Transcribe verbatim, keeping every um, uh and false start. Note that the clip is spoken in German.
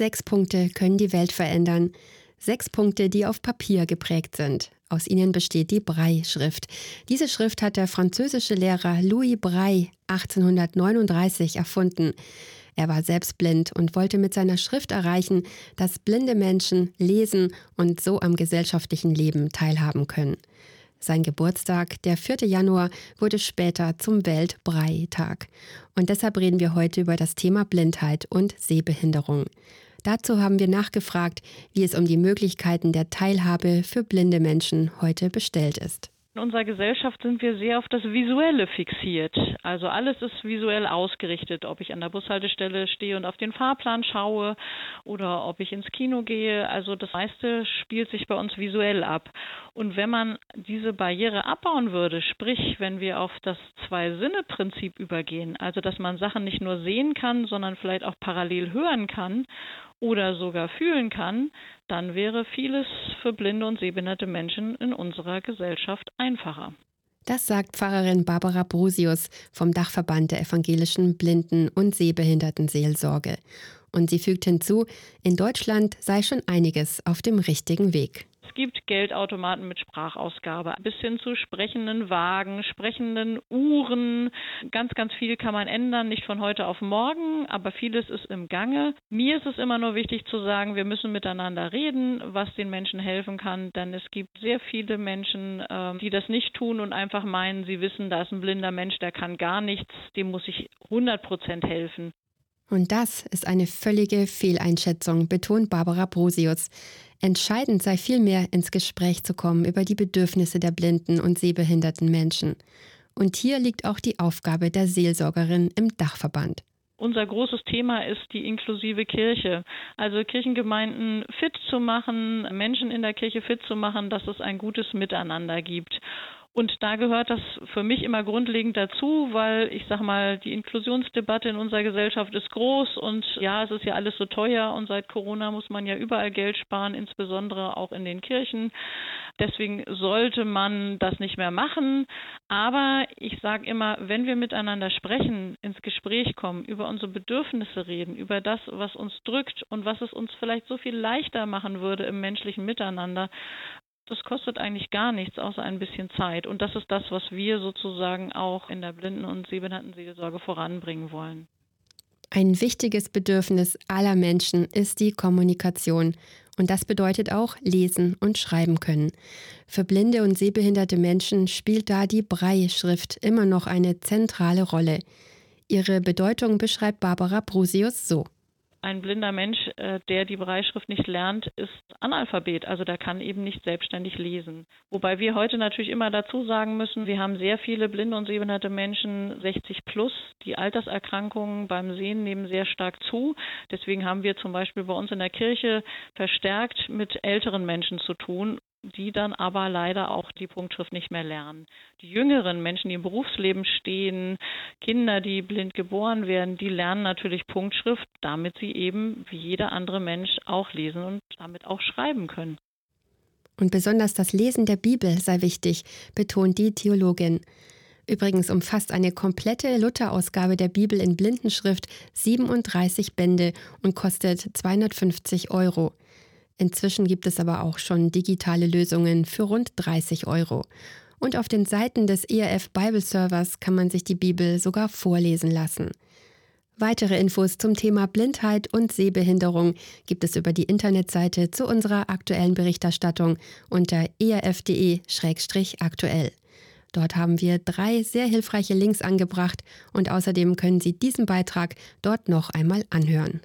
Sechs Punkte können die Welt verändern. Sechs Punkte, die auf Papier geprägt sind. Aus ihnen besteht die Braille-Schrift. Diese Schrift hat der französische Lehrer Louis Braille achtzehnhundertneununddreißig erfunden. Er war selbst blind und wollte mit seiner Schrift erreichen, dass blinde Menschen lesen und so am gesellschaftlichen Leben teilhaben können. Sein Geburtstag, der vierten Januar, wurde später zum Welt-Braille-Tag. Und deshalb reden wir heute über das Thema Blindheit und Sehbehinderung. Dazu haben wir nachgefragt, wie es um die Möglichkeiten der Teilhabe für blinde Menschen heute bestellt ist. In unserer Gesellschaft sind wir sehr auf das Visuelle fixiert. Also alles ist visuell ausgerichtet, ob ich an der Bushaltestelle stehe und auf den Fahrplan schaue oder ob ich ins Kino gehe. Also das meiste spielt sich bei uns visuell ab. Und wenn man diese Barriere abbauen würde, sprich, wenn wir auf das Zwei-Sinne-Prinzip übergehen, also dass man Sachen nicht nur sehen kann, sondern vielleicht auch parallel hören kann oder sogar fühlen kann, dann wäre vieles für blinde und sehbehinderte Menschen in unserer Gesellschaft einfacher. Das sagt Pfarrerin Barbara Brusius vom Dachverband der Evangelischen Blinden- und Sehbehindertenseelsorge. Und sie fügt hinzu, in Deutschland sei schon einiges auf dem richtigen Weg. Es gibt Geldautomaten mit Sprachausgabe, bis hin zu sprechenden Wagen, sprechenden Uhren. Ganz, ganz viel kann man ändern, nicht von heute auf morgen, aber vieles ist im Gange. Mir ist es immer nur wichtig zu sagen, wir müssen miteinander reden, was den Menschen helfen kann, denn es gibt sehr viele Menschen, die das nicht tun und einfach meinen, sie wissen, da ist ein blinder Mensch, der kann gar nichts, dem muss ich hundert Prozent helfen. Und das ist eine völlige Fehleinschätzung, betont Barbara Brusius. Entscheidend sei vielmehr, ins Gespräch zu kommen über die Bedürfnisse der blinden und sehbehinderten Menschen. Und hier liegt auch die Aufgabe der Seelsorgerin im Dachverband. Unser großes Thema ist die inklusive Kirche. Also Kirchengemeinden fit zu machen, Menschen in der Kirche fit zu machen, dass es ein gutes Miteinander gibt. Und da gehört das für mich immer grundlegend dazu, weil ich sag mal, die Inklusionsdebatte in unserer Gesellschaft ist groß und ja, es ist ja alles so teuer und seit Corona muss man ja überall Geld sparen, insbesondere auch in den Kirchen. Deswegen sollte man das nicht mehr machen. Aber ich sage immer, wenn wir miteinander sprechen, ins Gespräch kommen, über unsere Bedürfnisse reden, über das, was uns drückt und was es uns vielleicht so viel leichter machen würde im menschlichen Miteinander, das kostet eigentlich gar nichts, außer ein bisschen Zeit. Und das ist das, was wir sozusagen auch in der Blinden- und Sehbehindertenseelsorge voranbringen wollen. Ein wichtiges Bedürfnis aller Menschen ist die Kommunikation. Und das bedeutet auch lesen und schreiben können. Für blinde und sehbehinderte Menschen spielt da die Braille-Schrift immer noch eine zentrale Rolle. Ihre Bedeutung beschreibt Barbara Brusius so. Ein blinder Mensch, der die Brailleschrift nicht lernt, ist Analphabet, also der kann eben nicht selbstständig lesen. Wobei wir heute natürlich immer dazu sagen müssen, wir haben sehr viele blinde und sehbehinderte Menschen, sechzig plus, die Alterserkrankungen beim Sehen nehmen sehr stark zu. Deswegen haben wir zum Beispiel bei uns in der Kirche verstärkt mit älteren Menschen zu tun, die dann aber leider auch die Punktschrift nicht mehr lernen. Die jüngeren Menschen, die im Berufsleben stehen, Kinder, die blind geboren werden, die lernen natürlich Punktschrift, damit sie eben wie jeder andere Mensch auch lesen und damit auch schreiben können. Und besonders das Lesen der Bibel sei wichtig, betont die Theologin. Übrigens umfasst eine komplette Lutherausgabe der Bibel in Blindenschrift siebenunddreißig Bände und kostet zweihundertfünfzig Euro. Inzwischen gibt es aber auch schon digitale Lösungen für rund dreißig Euro. Und auf den Seiten des E R F Bible Servers kann man sich die Bibel sogar vorlesen lassen. Weitere Infos zum Thema Blindheit und Sehbehinderung gibt es über die Internetseite zu unserer aktuellen Berichterstattung unter e r f punkt d e slash aktuell. Dort haben wir drei sehr hilfreiche Links angebracht und außerdem können Sie diesen Beitrag dort noch einmal anhören.